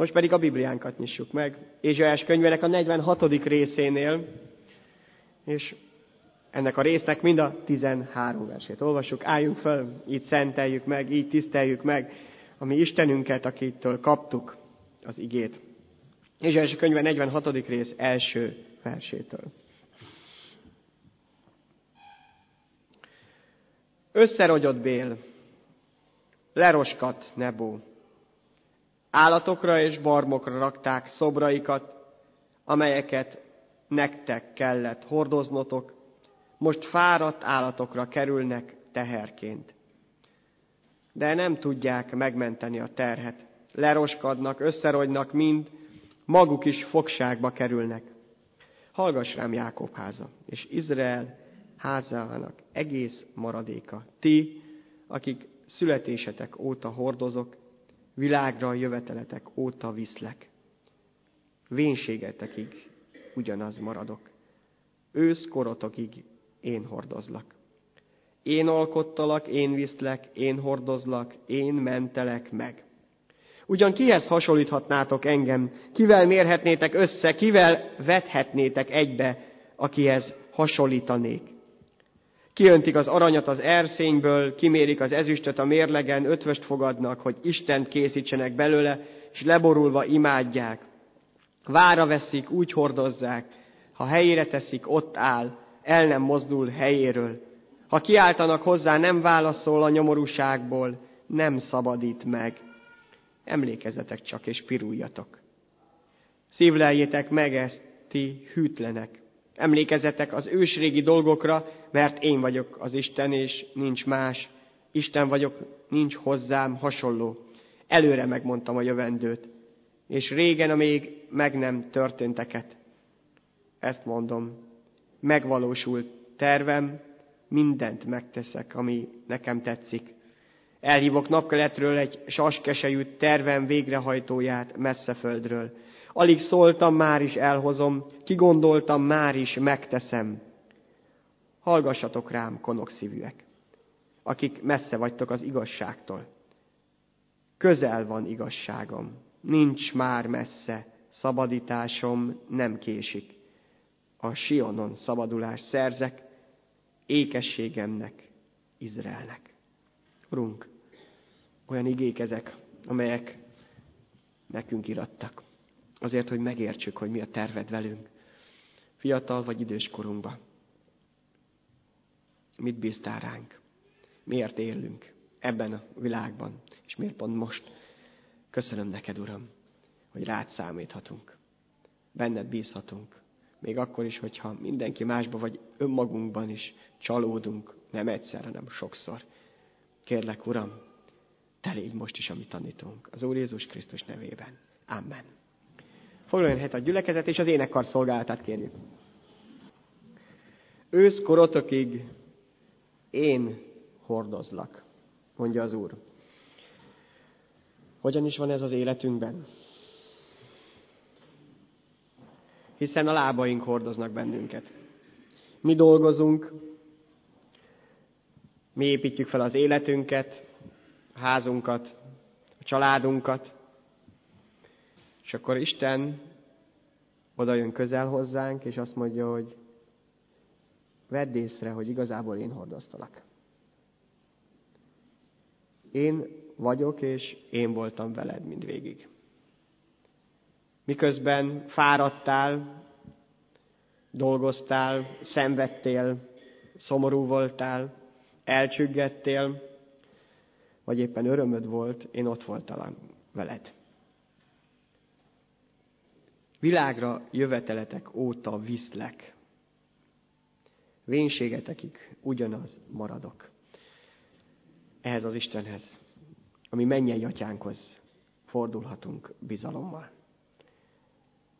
Most pedig a Bibliánkat nyissuk meg. Ézsaiás könyvének a 46. részénél, és ennek a résznek mind a 13 versét olvassuk. Álljunk föl, így szenteljük meg, így tiszteljük meg a mi Istenünket, akitől kaptuk az igét. Ézsaiás könyve 46. rész első versétől. Összerogyott Bél, leroskat Nebó. Állatokra és barmokra rakták szobraikat, amelyeket nektek kellett hordoznotok, most fáradt állatokra kerülnek teherként. De nem tudják megmenteni a terhet, leroskadnak, összerogynak mind, maguk is fogságba kerülnek. Hallgass rám, Jákob háza, és Izrael házának egész maradéka. Ti, akik születésetek óta hordozok, világra jöveteletek óta viszlek. Vénségetekig ugyanaz maradok. Ősz korotokig én hordozlak. Én alkottalak, én viszlek, én hordozlak, én mentelek meg. Ugyan kihez hasonlíthatnátok engem? Kivel mérhetnétek össze? Kivel vethetnétek egybe, akihez hasonlítanék? Kiöntik az aranyat az erszényből, kimérik az ezüstöt a mérlegen, ötvöst fogadnak, hogy Istent készítsenek belőle, és leborulva imádják. Vára veszik, úgy hordozzák, ha helyére teszik, ott áll, el nem mozdul helyéről. Ha kiáltanak hozzá, nem válaszol a nyomorúságból, nem szabadít meg. Emlékezzetek csak, és piruljatok. Szívleljétek meg ezt, ti hűtlenek. Emlékezzetek az ősrégi dolgokra, mert én vagyok az Isten, és nincs más. Isten vagyok, nincs hozzám hasonló. Előre megmondtam a jövendőt, és régen a még meg nem történteket. Ezt mondom, megvalósult tervem, mindent megteszek, ami nekem tetszik. Elhívok napkeletről egy saskesejű tervem végrehajtóját messze földről. Alig szóltam, már is elhozom, kigondoltam, már is megteszem. Hallgassatok rám, konokszívűek, akik messze vagytok az igazságtól. Közel van igazságom, nincs már messze, szabadításom nem késik. A Sionon szabadulást szerzek, ékességemnek, Izraelnek. Urunk, olyan igék ezek, amelyek nekünk irattak. Azért, hogy megértsük, hogy mi a terved velünk, fiatal vagy idős korunkban. Mit bíztál ránk? Miért élünk ebben a világban? És miért pont most? Köszönöm neked, Uram, hogy rád számíthatunk. Benned bízhatunk. Még akkor is, hogyha mindenki másban vagy önmagunkban is csalódunk, nem egyszer, hanem sokszor. Kérlek, Uram, te légy most is a mi tanítónk. Az Úr Jézus Krisztus nevében. Amen. Foglaljon helyet a gyülekezet, és az énekkar szolgálatát kérjük. Ősz korotokig én hordozlak, mondja az Úr. Hogyan is van ez az életünkben? Hiszen a lábaink hordoznak bennünket. Mi dolgozunk, mi építjük fel az életünket, a házunkat, a családunkat, és akkor Isten oda jön közel hozzánk, és azt mondja, hogy vedd észre, hogy igazából én hordoztalak. Én vagyok, és én voltam veled mindvégig. Miközben fáradtál, dolgoztál, szenvedtél, szomorú voltál, elcsüggettél, vagy éppen örömöd volt, én ott voltam veled. Világra jöveteletek óta viszlek. Vénségetekig ugyanaz maradok. Ehhez az Istenhez, ami mennyei atyánkhoz fordulhatunk bizalommal.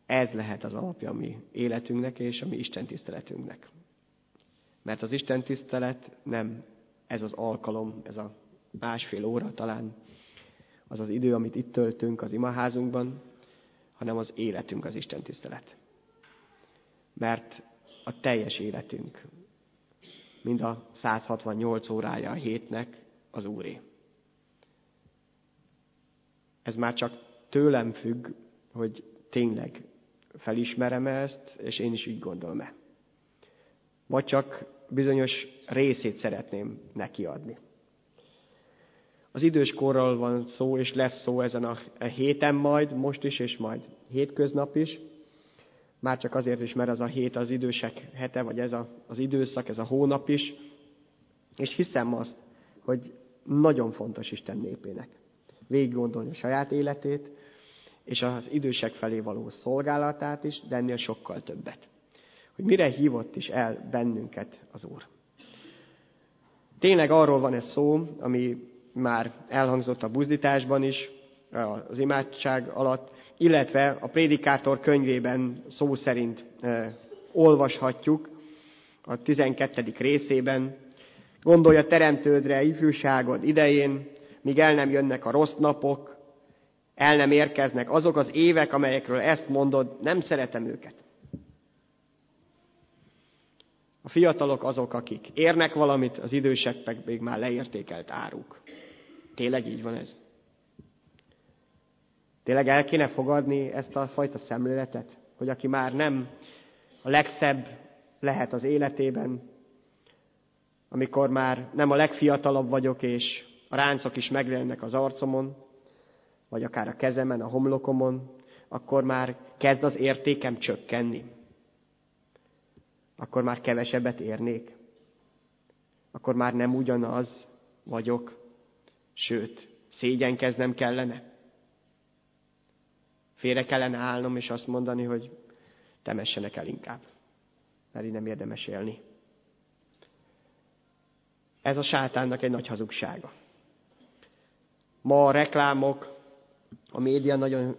Ez lehet az alapja a mi életünknek és a mi istentiszteletünknek. Mert az istentisztelet nem ez az alkalom, ez a másfél óra talán, az az idő, amit itt töltünk az imaházunkban, hanem az életünk az istentisztelet. Mert a teljes életünk, mind a 168 órája a hétnek az Úré. Ez már csak tőlem függ, hogy tényleg felismerem-e ezt, és én is így gondolom-e. Vagy csak bizonyos részét szeretném neki adni. Az időskorról van szó, és lesz szó ezen a héten majd, most is, és majd hétköznap is. Már csak azért is, mert az a hét az idősek hete, vagy ez az időszak, ez a hónap is. És hiszem azt, hogy nagyon fontos Isten népének végig gondolni a saját életét, és az idősek felé való szolgálatát is, de ennél sokkal többet. Hogy mire hívott is el bennünket az Úr. Tényleg arról van ez szó, ami már elhangzott a buzdításban is, az imádság alatt, illetve a Prédikátor könyvében szó szerint olvashatjuk a 12. részében. Gondolj a teremtődre ifjúságod idején, míg el nem jönnek a rossz napok, el nem érkeznek azok az évek, amelyekről ezt mondod, nem szeretem őket. A fiatalok azok, akik érnek valamit, az idősek még már leértékelt áruk. Tényleg így van ez? Tényleg el kéne fogadni ezt a fajta szemléletet, hogy aki már nem a legszebb lehet az életében, amikor már nem a legfiatalabb vagyok, és a ráncok is megjelennek az arcomon, vagy akár a kezemen, a homlokomon, akkor már kezd az értékem csökkenni. Akkor már kevesebbet érnék. Akkor már nem ugyanaz vagyok, sőt, szégyenkeznem kellene. Félre kellene állnom, és azt mondani, hogy temessenek el inkább, mert így nem érdemes élni. Ez a sátánnak egy nagy hazugsága. Ma a reklámok, a média nagyon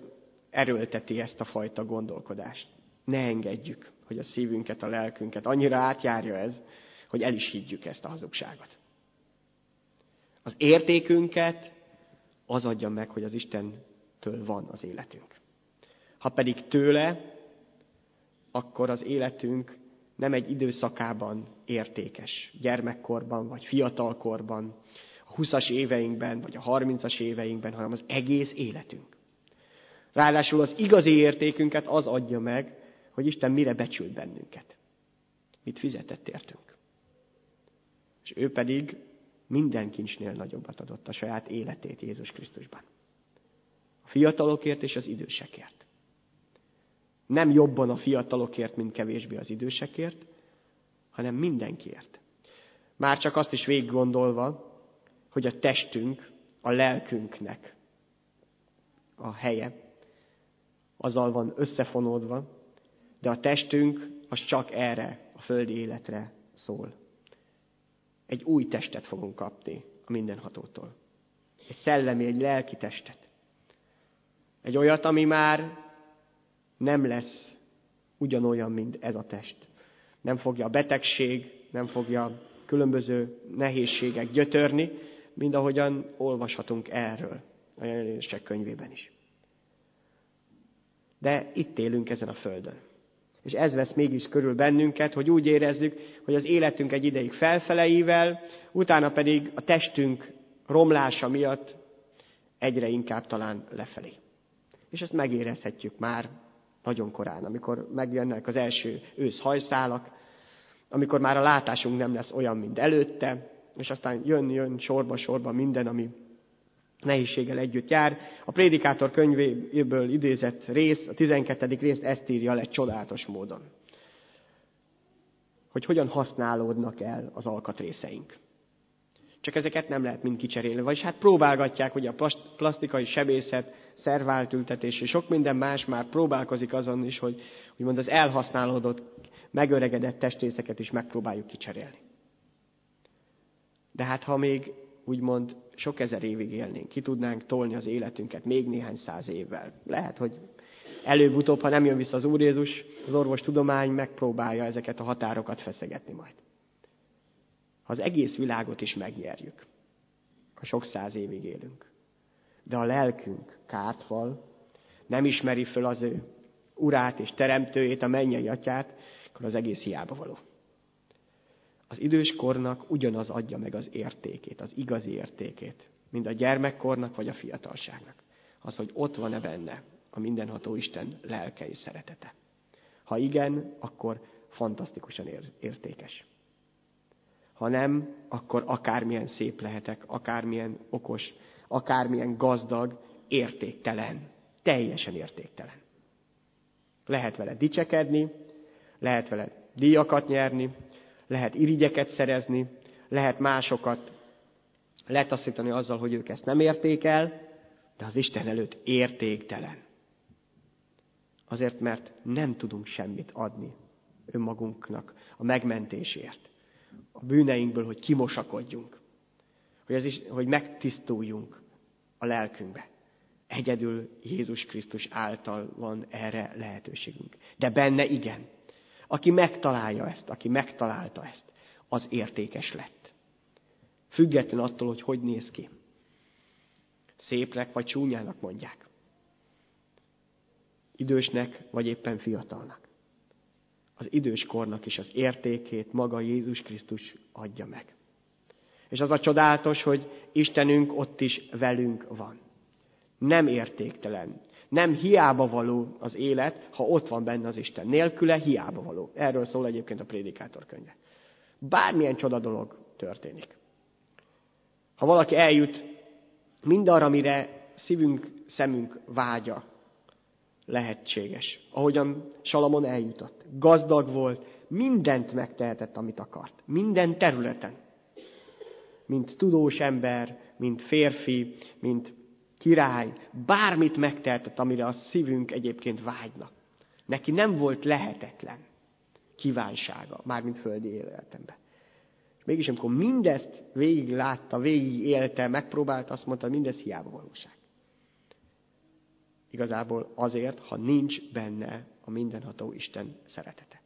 erőlteti ezt a fajta gondolkodást. Ne engedjük, hogy a szívünket, a lelkünket annyira átjárja ez, hogy el is higgyük ezt a hazugságot. Az értékünket az adja meg, hogy az Istentől van az életünk. Ha pedig tőle, akkor az életünk nem egy időszakában értékes, gyermekkorban, vagy fiatalkorban, a 20-as éveinkben, vagy a 30-as éveinkben, hanem az egész életünk. Ráadásul az igazi értékünket az adja meg, hogy Isten mire becsült bennünket. Mit fizetett értünk. És ő pedig minden kincsnél nagyobbat adott a saját életét Jézus Krisztusban. A fiatalokért és az idősekért. Nem jobban a fiatalokért, mint kevésbé az idősekért, hanem mindenkiért. Már csak azt is végig gondolva, hogy a testünk, a lelkünknek a helye, azzal van összefonódva, de a testünk az csak erre, a földi életre szól. Egy új testet fogunk kapni a mindenhatótól. Egy szellemi, egy lelki testet. Egy olyat, ami már nem lesz ugyanolyan, mint ez a test. Nem fogja a betegség, nem fogja különböző nehézségek gyötörni, mint ahogyan olvashatunk erről a Jelenések könyvében is. De itt élünk ezen a földön. És ez vesz mégis körül bennünket, hogy úgy érezzük, hogy az életünk egy ideig felfeleivel, utána pedig a testünk romlása miatt egyre inkább talán lefelé. És ezt megérezhetjük már nagyon korán, amikor megjönnek az első ősz hajszálak, amikor már a látásunk nem lesz olyan, mint előtte, és aztán jön sorba-sorba minden, ami nehézséggel együtt jár. A Prédikátor könyvéből idézett rész, a 12. részt ezt írja le csodálatos módon. Hogy hogyan használódnak el az alkatrészeink. Csak ezeket nem lehet mind kicserélni, vagyis hát próbálgatják, hogy a plastikai sebészet, szerváltültetés és sok minden más már próbálkozik azon is, hogy úgymond az elhasználódott, megöregedett testrészeket is megpróbáljuk kicserélni. De hát ha még úgymond sok ezer évig élnénk, ki tudnánk tolni az életünket még néhány száz évvel. Lehet, hogy előbb-utóbb, ha nem jön vissza az Úr Jézus, az orvostudomány megpróbálja ezeket a határokat feszegetni majd. Ha az egész világot is megnyerjük, ha sok száz évig élünk, de a lelkünk kárt val, nem ismeri föl az ő urát és teremtőjét, a mennyei atyát, akkor az egész hiába való. Az időskornak ugyanaz adja meg az értékét, az igazi értékét, mint a gyermekkornak vagy a fiatalságnak. az, hogy ott van-e benne a mindenható Isten lelke és szeretete. Ha igen, akkor fantasztikusan értékes. Ha nem, akkor akármilyen szép lehetek, akármilyen okos, akármilyen gazdag, értéktelen. Teljesen értéktelen. Lehet vele dicsekedni, lehet vele díjakat nyerni, lehet irigyeket szerezni, lehet másokat letaszítani azzal, hogy ők ezt nem érték el, de az Isten előtt értéktelen. Azért, mert nem tudunk semmit adni önmagunknak a megmentésért, a bűneinkből, hogy kimosakodjunk, hogy megtisztuljunk a lelkünkbe. Egyedül Jézus Krisztus által van erre lehetőségünk. De benne igen. Aki megtalálja ezt, aki megtalálta ezt, az értékes lett. Független attól, hogy hogy néz ki. Szépnek vagy csúnyának mondják. Idősnek vagy éppen fiatalnak. Az időskornak is az értékét maga Jézus Krisztus adja meg. És az a csodálatos, hogy Istenünk ott is velünk van. Nem értéktelen, nem hiába való az élet, ha ott van benne az Isten. Nélküle hiába való. Erről szól egyébként a Prédikátor könyve. Bármilyen csoda dolog történik. Ha valaki eljut mindarra, amire szívünk, szemünk vágya lehetséges. Ahogyan Salamon eljutott. Gazdag volt, mindent megtehetett, amit akart. Minden területen. Mint tudós ember, mint férfi, mint király, bármit megtehetett, amire a szívünk egyébként vágyna. Neki nem volt lehetetlen kívánsága, mármint földi életemben. És mégis, amikor mindezt végig látta, végig élte, megpróbálta, azt mondta, mindez hiába valóság. Igazából azért, ha nincs benne a mindenható Isten szeretete.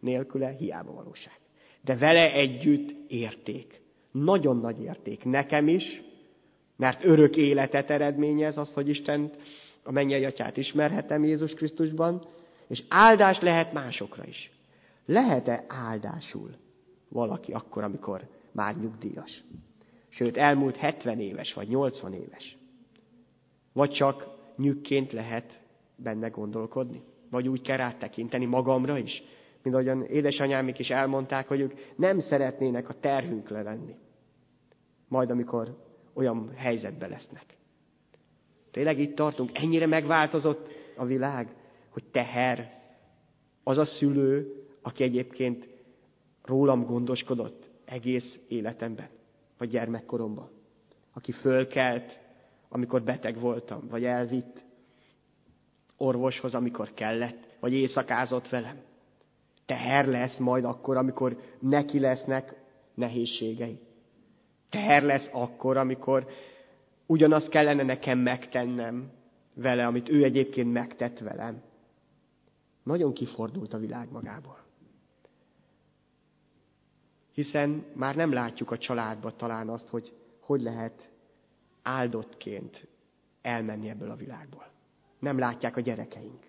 Nélküle hiába valóság. De vele együtt érték. Nagyon nagy érték. Nekem is, mert örök életet eredményez az, hogy Istent, a mennyei atyát ismerhetem Jézus Krisztusban, és áldás lehet másokra is. Lehet-e áldásul valaki akkor, amikor már nyugdíjas? Sőt, elmúlt 70 éves, vagy 80 éves. Vagy csak nyugként lehet benne gondolkodni. Vagy úgy kell rátekinteni magamra is. Mint ahogyan édesanyámik is elmondták, hogy ők nem szeretnének a terhünkre lenni. Majd amikor olyan helyzetben lesznek. Tényleg itt tartunk. Ennyire megváltozott a világ, hogy teher. Az a szülő, aki egyébként rólam gondoskodott egész életemben, vagy gyermekkoromban. Aki fölkelt, amikor beteg voltam, vagy elvitt orvoshoz, amikor kellett, vagy éjszakázott velem. Teher lesz majd akkor, amikor neki lesznek nehézségei. Teher lesz akkor, amikor ugyanazt kellene nekem megtennem vele, amit ő egyébként megtett velem. Nagyon kifordult a világ magából. Hiszen már nem látjuk a családba talán azt, hogy lehet áldottként elmenni ebből a világból. Nem látják a gyerekeink.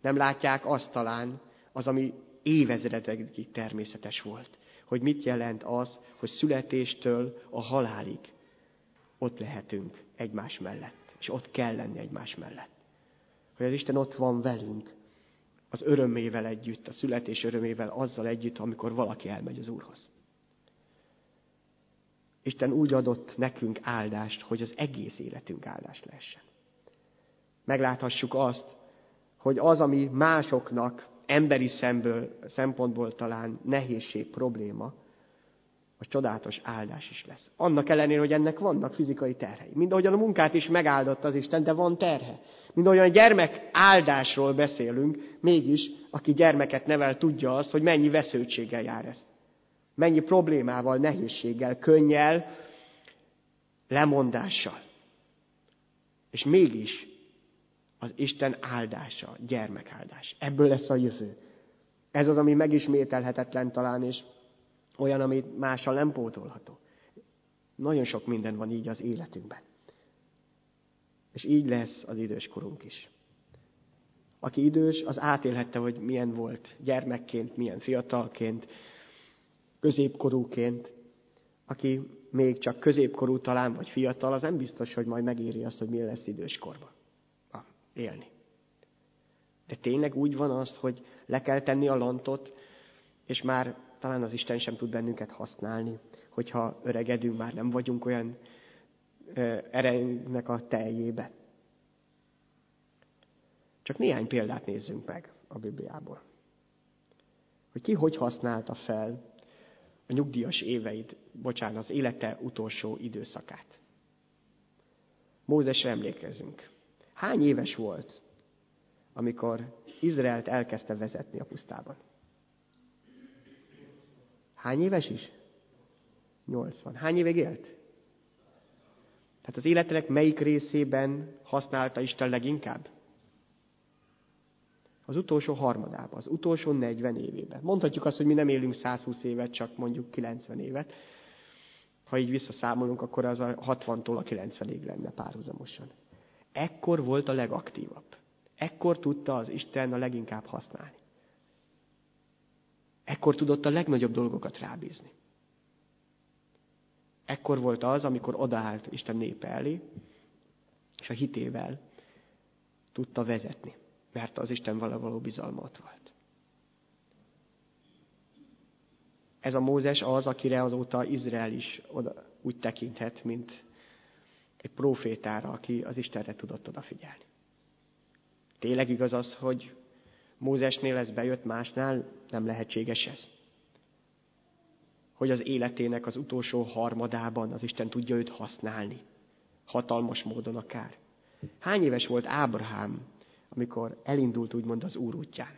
Nem látják azt talán, ami évezredekig természetes volt. Hogy mit jelent az, hogy születéstől a halálig ott lehetünk egymás mellett. És ott kell lenni egymás mellett. Hogy az Isten ott van velünk, az örömével együtt, a születés örömével, azzal együtt, amikor valaki elmegy az Úrhoz. Isten úgy adott nekünk áldást, hogy az egész életünk áldás lehessen. Megláthassuk azt, hogy az, ami másoknak emberi szempontból talán nehézség, probléma, a csodálatos áldás is lesz. Annak ellenére, hogy ennek vannak fizikai terhei. Mindahogyan a munkát is megáldott az Isten, de van terhe. Mindahogyan a gyermek áldásról beszélünk, mégis, aki gyermeket nevel, tudja azt, hogy mennyi veszőséggel jár ez. Mennyi problémával, nehézséggel, könnyel, lemondással. És mégis az Isten áldása, gyermekáldás. Ebből lesz a jövő. Ez az, ami megismételhetetlen talán, és olyan, ami mással nem pótolható. Nagyon sok minden van így az életünkben. És így lesz az időskorunk is. Aki idős, az átélhette, hogy milyen volt gyermekként, milyen fiatalként, középkorúként. aki még csak középkorú talán, vagy fiatal, az nem biztos, hogy majd megéri azt, hogy mi lesz időskorban. Élni. De tényleg úgy van az, hogy le kell tenni a lantot, és már talán az Isten sem tud bennünket használni, hogyha öregedünk, már nem vagyunk olyan erejünknek a teljébe. Csak néhány példát nézzünk meg a Bibliából. Hogy ki hogy használta fel a nyugdíjas éveit, az élete utolsó időszakát. Mózesre emlékezzünk. Hány éves volt, amikor Izraelt elkezdte vezetni a pusztában? Hány éves is? 80. Hány évig élt? Tehát az életének melyik részében használta Isten leginkább? Az utolsó harmadában, az utolsó 40 évében. Mondhatjuk azt, hogy mi nem élünk 120 évet, csak mondjuk 90 évet. Ha így visszaszámolunk, akkor az a 60-tól a 90-ig lenne párhuzamosan. Ekkor volt a legaktívabb. Ekkor tudta az Isten a leginkább használni. Ekkor tudott a legnagyobb dolgokat rábízni. Ekkor volt az, amikor odaállt Isten népe elé, és a hitével tudta vezetni, mert az Isten való bizalma ott volt. Ez a Mózes az, akire azóta Izrael is oda, úgy tekinthet, mint egy prófétára, aki az Istenre tudott odafigyelni. Tényleg igaz az, hogy Mózesnél ez bejött, másnál nem lehetséges ez. Hogy az életének az utolsó harmadában az Isten tudja őt használni. Hatalmas módon akár. Hány éves volt Ábrahám, amikor elindult úgymond az Úr útján?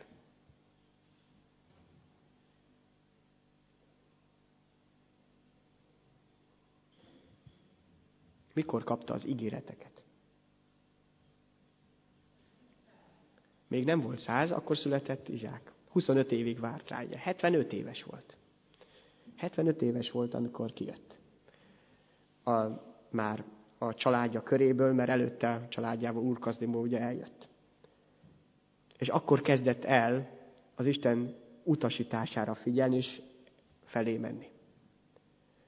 Mikor kapta az ígéreteket? Még nem volt 100, akkor született Izsák. 25 évig várt rá, ugye? 75 éves volt. 75 éves volt, amikor kijött. Már a családja köréből, mert előtte a családjával Úr-Kasdimból ugye eljött. És akkor kezdett el az Isten utasítására figyelni, és felé menni.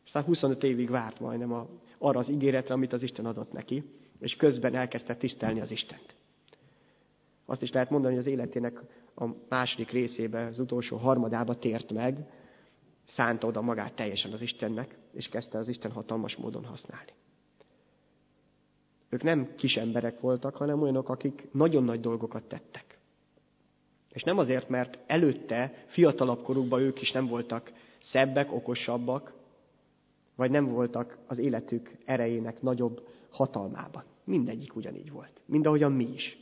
Aztán 25 évig várt majdnem arra az ígéretre, amit az Isten adott neki, és közben elkezdte tisztelni az Istent. Azt is lehet mondani, hogy az életének a második részébe, az utolsó harmadába tért meg, szánta oda magát teljesen az Istennek, és kezdte az Isten hatalmas módon használni. Ők nem kis emberek voltak, hanem olyanok, akik nagyon nagy dolgokat tettek. És nem azért, mert előtte, fiatalabb korukban ők is nem voltak szebbek, okosabbak, vagy nem voltak az életük erejének nagyobb hatalmában. Mindegyik ugyanígy volt. Mindahogyan mi is.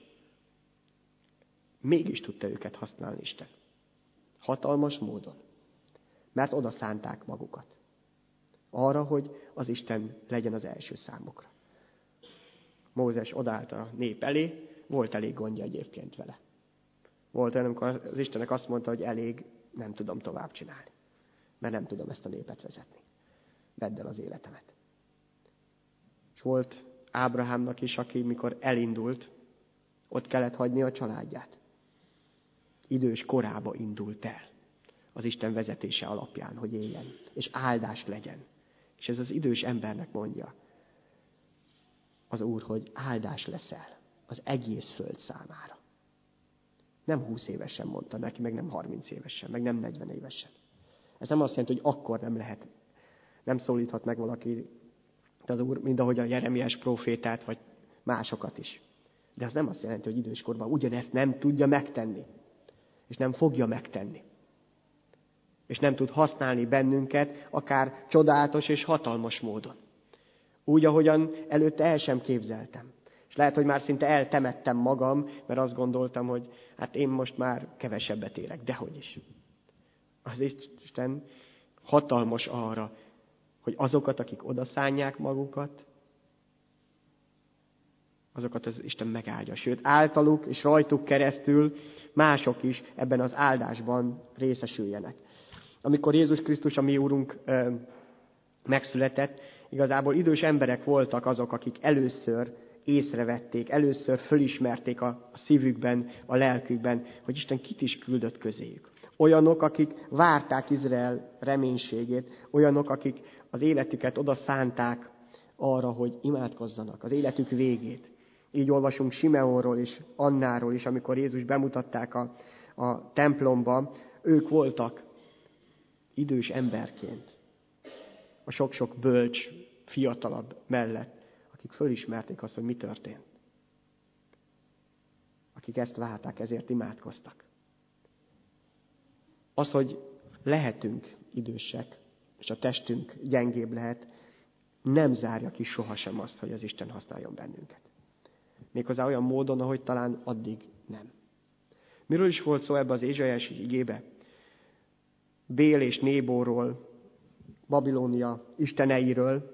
Mégis tudta őket használni Isten. Hatalmas módon. Mert oda szánták magukat. Arra, hogy az Isten legyen az első számukra. Mózes odállt a nép elé, volt elég gondja egyébként vele. Volt olyan, amikor az Istennek azt mondta, hogy elég, nem tudom tovább csinálni. Mert nem tudom ezt a népet vezetni. Vedd el az életemet. És volt Ábrahámnak is, aki mikor elindult, ott kellett hagyni a családját. Idős korába indult el az Isten vezetése alapján, hogy éljen, és áldás legyen. És ez az idős embernek mondja az Úr, hogy áldás leszel az egész föld számára. Nem 20 évesen mondta neki, meg nem 30 évesen, meg nem 40 évesen. Ez nem azt jelenti, hogy akkor nem lehet, nem szólíthat meg valaki az Úr, mind ahogy a Jeremiás prófétát, vagy másokat is. De az nem azt jelenti, hogy időskorban ugyanezt nem tudja megtenni. És nem fogja megtenni. És nem tud használni bennünket, akár csodálatos és hatalmas módon. Úgy, ahogyan előtte el sem képzeltem. És lehet, hogy már szinte eltemettem magam, mert azt gondoltam, hogy hát én most már kevesebbet érek, dehogy is. Az Isten hatalmas arra, hogy azokat, akik odaszánják magukat, azokat az Isten megáldja. Sőt, általuk és rajtuk keresztül mások is ebben az áldásban részesüljenek. Amikor Jézus Krisztus, a mi Úrunk megszületett, igazából idős emberek voltak azok, akik először észrevették, először fölismerték a szívükben, a lelkükben, hogy Isten kit is küldött közéjük. Olyanok, akik várták Izrael reménységét, olyanok, akik az életüket oda szánták arra, hogy imádkozzanak az életük végét. Így olvasunk Simeonról és Annáról is, amikor Jézus bemutatták a templomban, ők voltak idős emberként, a sok-sok bölcs, fiatalabb mellett, akik fölismerték azt, hogy mi történt. Akik ezt várták, ezért imádkoztak. Az, hogy lehetünk idősek, és a testünk gyengébb lehet, nem zárja ki sohasem azt, hogy az Isten használjon bennünket. Méghozzá olyan módon, ahogy talán addig nem. Miről is volt szó ebbe az Ézsaiási igébe? Bél és Nébóról, Babilónia isteneiről,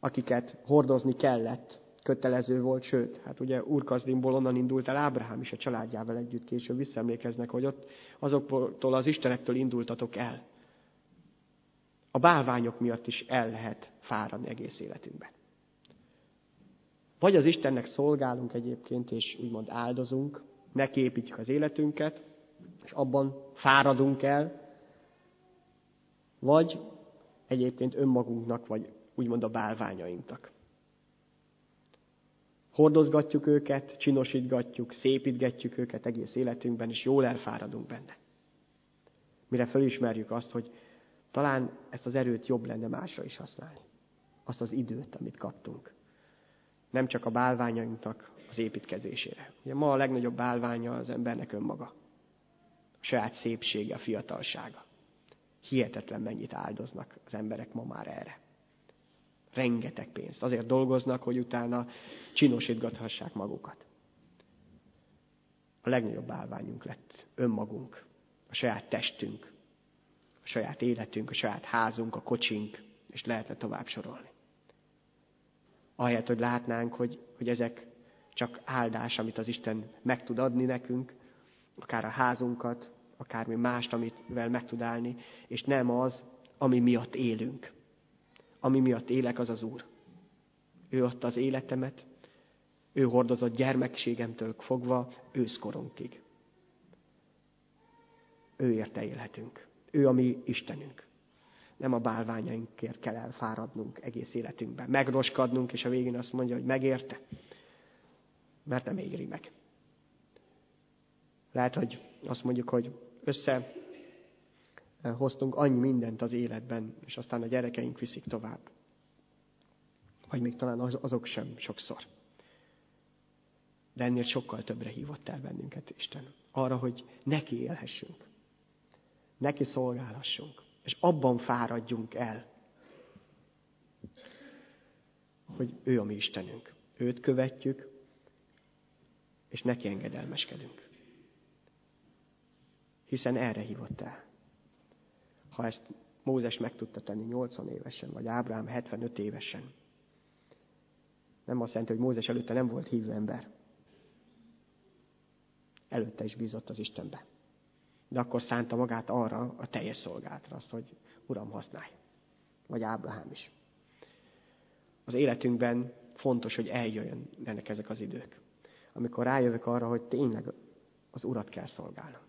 akiket hordozni kellett, kötelező volt, sőt, hát ugye Úr-Kasdimból onnan indult el Ábrahám is a családjával együtt, később visszaemlékeznek, hogy ott azoktól az istenektől indultatok el. A bálványok miatt is el lehet fáradni egész életünkben. Vagy az Istennek szolgálunk egyébként, és úgymond áldozunk, neki építjük az életünket, és abban fáradunk el, vagy egyébként önmagunknak, vagy úgymond a bálványainknak. Hordozgatjuk őket, csinosítgatjuk, szépítgetjük őket egész életünkben, és jól elfáradunk benne. Mire felismerjük azt, hogy talán ezt az erőt jobb lenne másra is használni. Azt az időt, amit kaptunk. Nem csak a bálványainknak az építkezésére. Ugye ma a legnagyobb bálványa az embernek önmaga. A saját szépsége, a fiatalsága. Hihetetlen mennyit áldoznak az emberek ma már erre. Rengeteg pénzt. Azért dolgoznak, hogy utána csinosítgathassák magukat. A legnagyobb bálványunk lett önmagunk, a saját testünk, a saját életünk, a saját házunk, a kocsink, és lehetne tovább sorolni. Ahelyett, hogy látnánk, hogy ezek csak áldás, amit az Isten meg tud adni nekünk, akár a házunkat, akármi mást, amivel meg tud állni, és nem az, ami miatt élünk. Ami miatt élek, az az Úr. Ő adta az életemet, ő hordozott gyermekségemtől fogva őszkorunkig. Ő érte élhetünk. Ő a mi Istenünk. Nem a bálványainkért kell elfáradnunk egész életünkben. Megroskadnunk, és a végén azt mondja, hogy megérte, mert nem éri meg. Lehet, hogy azt mondjuk, hogy összehoztunk annyi mindent az életben, és aztán a gyerekeink viszik tovább. Vagy még talán azok sem sokszor. De ennél sokkal többre hívott el bennünket Isten. Arra, hogy neki élhessünk. Neki szolgálhassunk, és abban fáradjunk el, hogy ő a mi Istenünk. Őt követjük, és neki engedelmeskedünk. Hiszen erre hívott el. Ha ezt Mózes meg tudta tenni 80 évesen, vagy Ábrahám 75 évesen, nem azt jelenti, hogy Mózes előtte nem volt hívő ember. Előtte is bízott az Istenbe. De akkor szánta magát arra a teljes szolgálatra, azt, hogy Uram, használj. Vagy Ábrahám is. Az életünkben fontos, hogy eljöjjenek ezek az idők. Amikor rájövök arra, hogy tényleg az Urat kell szolgálnom.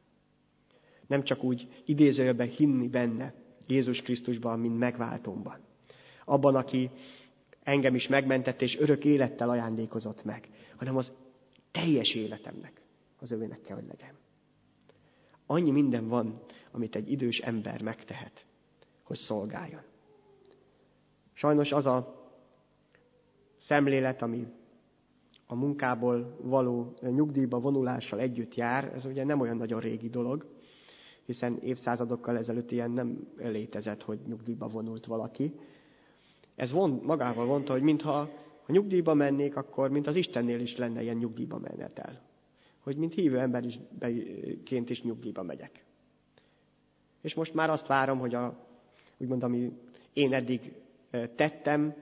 Nem csak úgy idézőjelben hinni benne, Jézus Krisztusban, mint megváltómban. Abban, aki engem is megmentett és örök élettel ajándékozott meg. Hanem az teljes életemnek az övének kell, hogy legyen. Annyi minden van, amit egy idős ember megtehet, hogy szolgáljon. Sajnos az a szemlélet, ami a munkából való nyugdíjba vonulással együtt jár, ez ugye nem olyan nagyon régi dolog, hiszen évszázadokkal ezelőtt ilyen nem létezett, hogy nyugdíjba vonult valaki. Ez magával vonta, hogy mintha a nyugdíjba mennék, akkor mint az Istennél is lenne ilyen nyugdíjba menetel. Hogy mint hívő emberként is nyugdíjba megyek. És most már azt várom, hogy úgymond, ami én eddig tettem,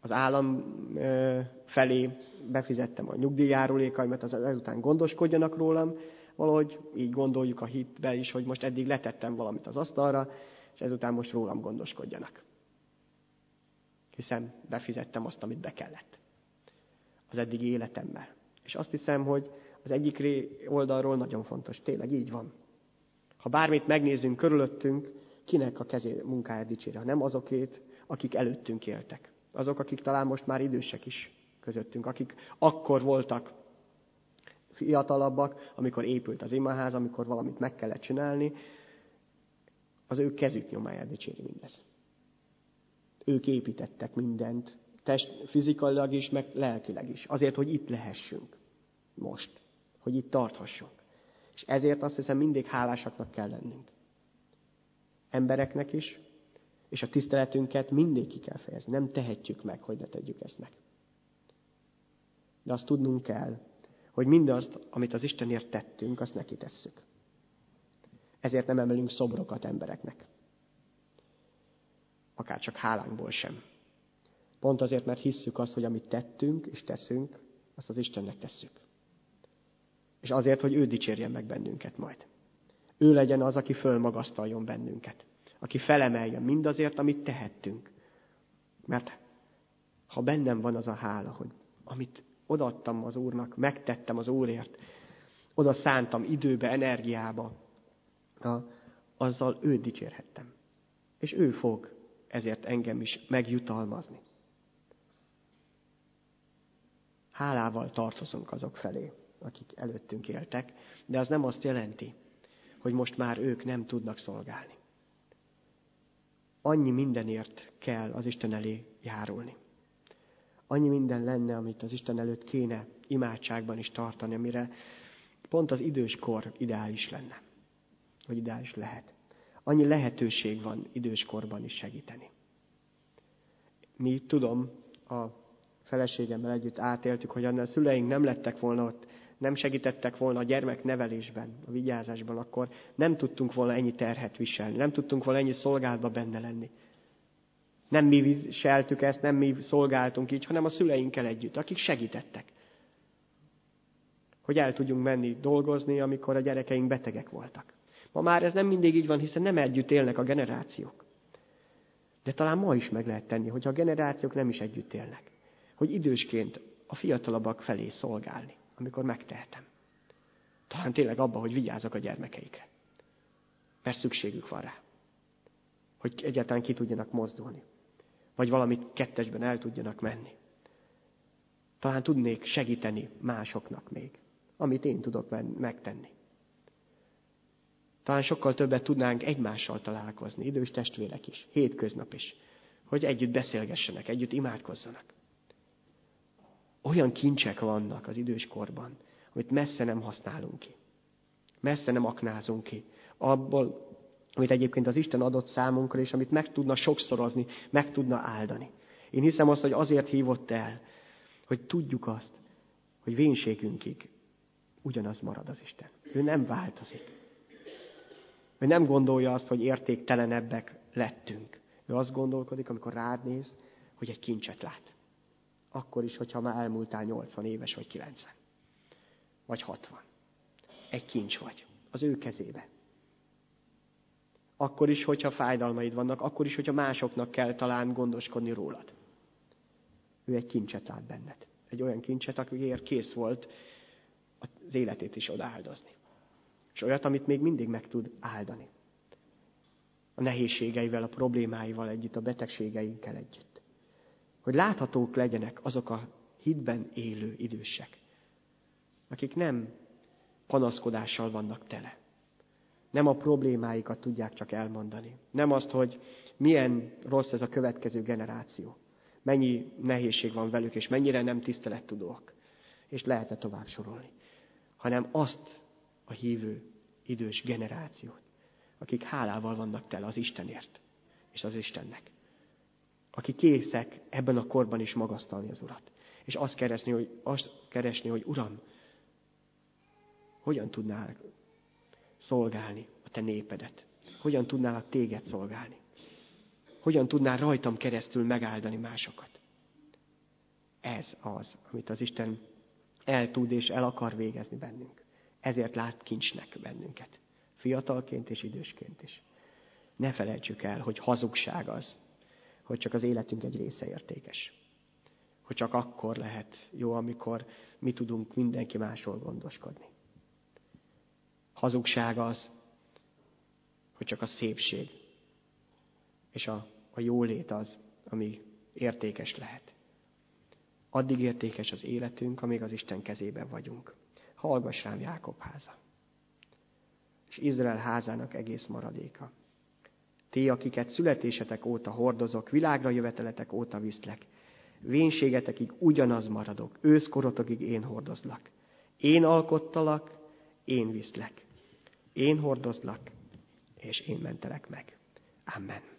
az állam felé befizettem a nyugdíjjárulékaimat, ezután gondoskodjanak rólam, valahogy így gondoljuk a hitbe is, hogy most eddig letettem valamit az asztalra, és ezután most rólam gondoskodjanak. Hiszen befizettem azt, amit be kellett. Az eddigi életemmel. És azt hiszem, hogy az egyik oldalról nagyon fontos. Tényleg így van. Ha bármit megnézünk körülöttünk, kinek a kezé munkáját dicsére, hanem azokét, akik előttünk éltek. Azok, akik talán most már idősek is közöttünk, akik akkor voltak fiatalabbak, amikor épült az imaház, amikor valamit meg kellett csinálni, az ő kezük nyomáját dicséri mindez. Ők építettek mindent, test, fizikailag is, meg lelkileg is. Azért, hogy itt lehessünk most, hogy itt tarthassunk. És ezért azt hiszem, mindig hálásaknak kell lennünk. Embereknek is, és a tiszteletünket mindig ki kell fejezni. Nem tehetjük meg, hogy ne tegyük ezt meg. De azt tudnunk kell, hogy mindazt, amit az Istenért tettünk, azt neki tesszük. Ezért nem emelünk szobrokat embereknek. Akár csak hálánkból sem. Pont azért, mert hisszük azt, hogy amit tettünk és teszünk, azt az Istennek tesszük. És azért, hogy ő dicsérjen meg bennünket majd. Ő legyen az, aki fölmagasztaljon bennünket. Aki felemeljen mindazért, amit tehettünk. Mert ha bennem van az a hála, hogy amit odaadtam az Úrnak, megtettem az Úrért, oda szántam időbe, energiába, azzal őt dicsérhettem. És ő fog ezért engem is megjutalmazni. Hálával tartozunk azok felé, akik előttünk éltek, de az nem azt jelenti, hogy most már ők nem tudnak szolgálni. Annyi mindenért kell az Isten elé járulni. Annyi minden lenne, amit az Isten előtt kéne imádságban is tartani, amire pont az időskor ideális lenne, vagy ideális lehet. Annyi lehetőség van időskorban is segíteni. Mi tudom, a feleségemmel együtt átéltük, hogy annál szüleink nem lettek volna ott, nem segítettek volna a gyermeknevelésben, a vigyázásban, akkor nem tudtunk volna ennyi terhet viselni, nem tudtunk volna ennyi szolgálatban benne lenni. Nem mi viseltük ezt, nem mi szolgáltunk így, hanem a szüleinkkel együtt, akik segítettek. Hogy el tudjunk menni dolgozni, amikor a gyerekeink betegek voltak. Ma már ez nem mindig így van, hiszen nem együtt élnek a generációk. De talán ma is meg lehet tenni, hogyha a generációk nem is együtt élnek. Hogy idősként a fiatalabbak felé szolgálni, amikor megtehetem. Talán tényleg abban, hogy vigyázok a gyermekeikre. Mert szükségük van rá. Hogy egyáltalán ki tudjanak mozdulni. Vagy valamit kettesben el tudjanak menni. Talán tudnék segíteni másoknak még, amit én tudok megtenni. Talán sokkal többet tudnánk egymással találkozni, idős testvérek is, hétköznap is, hogy együtt beszélgessenek, együtt imádkozzanak. Olyan kincsek vannak az időskorban, amit messze nem használunk ki, messze nem aknázunk ki. Abból, amit egyébként az Isten adott számunkra, és amit meg tudna sokszorozni, meg tudna áldani. Én hiszem azt, hogy azért hívott el, hogy tudjuk azt, hogy vénségünkig ugyanaz marad az Isten. Ő nem változik. Ő nem gondolja azt, hogy értéktelenebbek lettünk. Ő azt gondolkodik, amikor rád néz, hogy egy kincset lát. Akkor is, hogyha már elmúltál 80 éves, vagy 90. Vagy 60. Egy kincs vagy. Az ő kezébe. Akkor is, hogyha fájdalmaid vannak, akkor is, hogyha másoknak kell talán gondoskodni rólad. Ő egy kincset lát benned. Egy olyan kincset, akiért kész volt az életét is odaáldozni. És olyat, amit még mindig meg tud áldani. A nehézségeivel, a problémáival együtt, a betegségeinkkel együtt. Hogy láthatók legyenek azok a hitben élő idősek, akik nem panaszkodással vannak tele. Nem a problémáikat tudják csak elmondani. Nem azt, hogy milyen rossz ez a következő generáció. Mennyi nehézség van velük, és mennyire nem tisztelettudóak. És lehetne tovább sorolni. Hanem azt a hívő idős generációt, akik hálával vannak tele az Istenért és az Istennek. Akik készek ebben a korban is magasztalni az Urat. És azt keresni, hogy Uram, hogyan tudnál szolgálni a te népedet? Hogyan tudnál téged szolgálni? Hogyan tudnál rajtam keresztül megáldani másokat? Ez az, amit az Isten el tud és el akar végezni bennünk. Ezért lát kincsnek bennünket. Fiatalként és idősként is. Ne felejtsük el, hogy hazugság az, hogy csak az életünk egy része értékes. Hogy csak akkor lehet jó, amikor mi tudunk mindenki másról gondoskodni. Hazugság az, hogy csak a szépség és a jólét az, ami értékes lehet. Addig értékes az életünk, amíg az Isten kezében vagyunk. Hallgass rám, Jákob háza, és Izrael házának egész maradéka. Ti, akiket születésetek óta hordozok, világra jöveteletek óta viszlek, vénségetekig ugyanaz maradok, őszkorotokig én hordozlak. Én alkottalak, én viszlek. Én hordozlak, és én mentelek meg. Amen.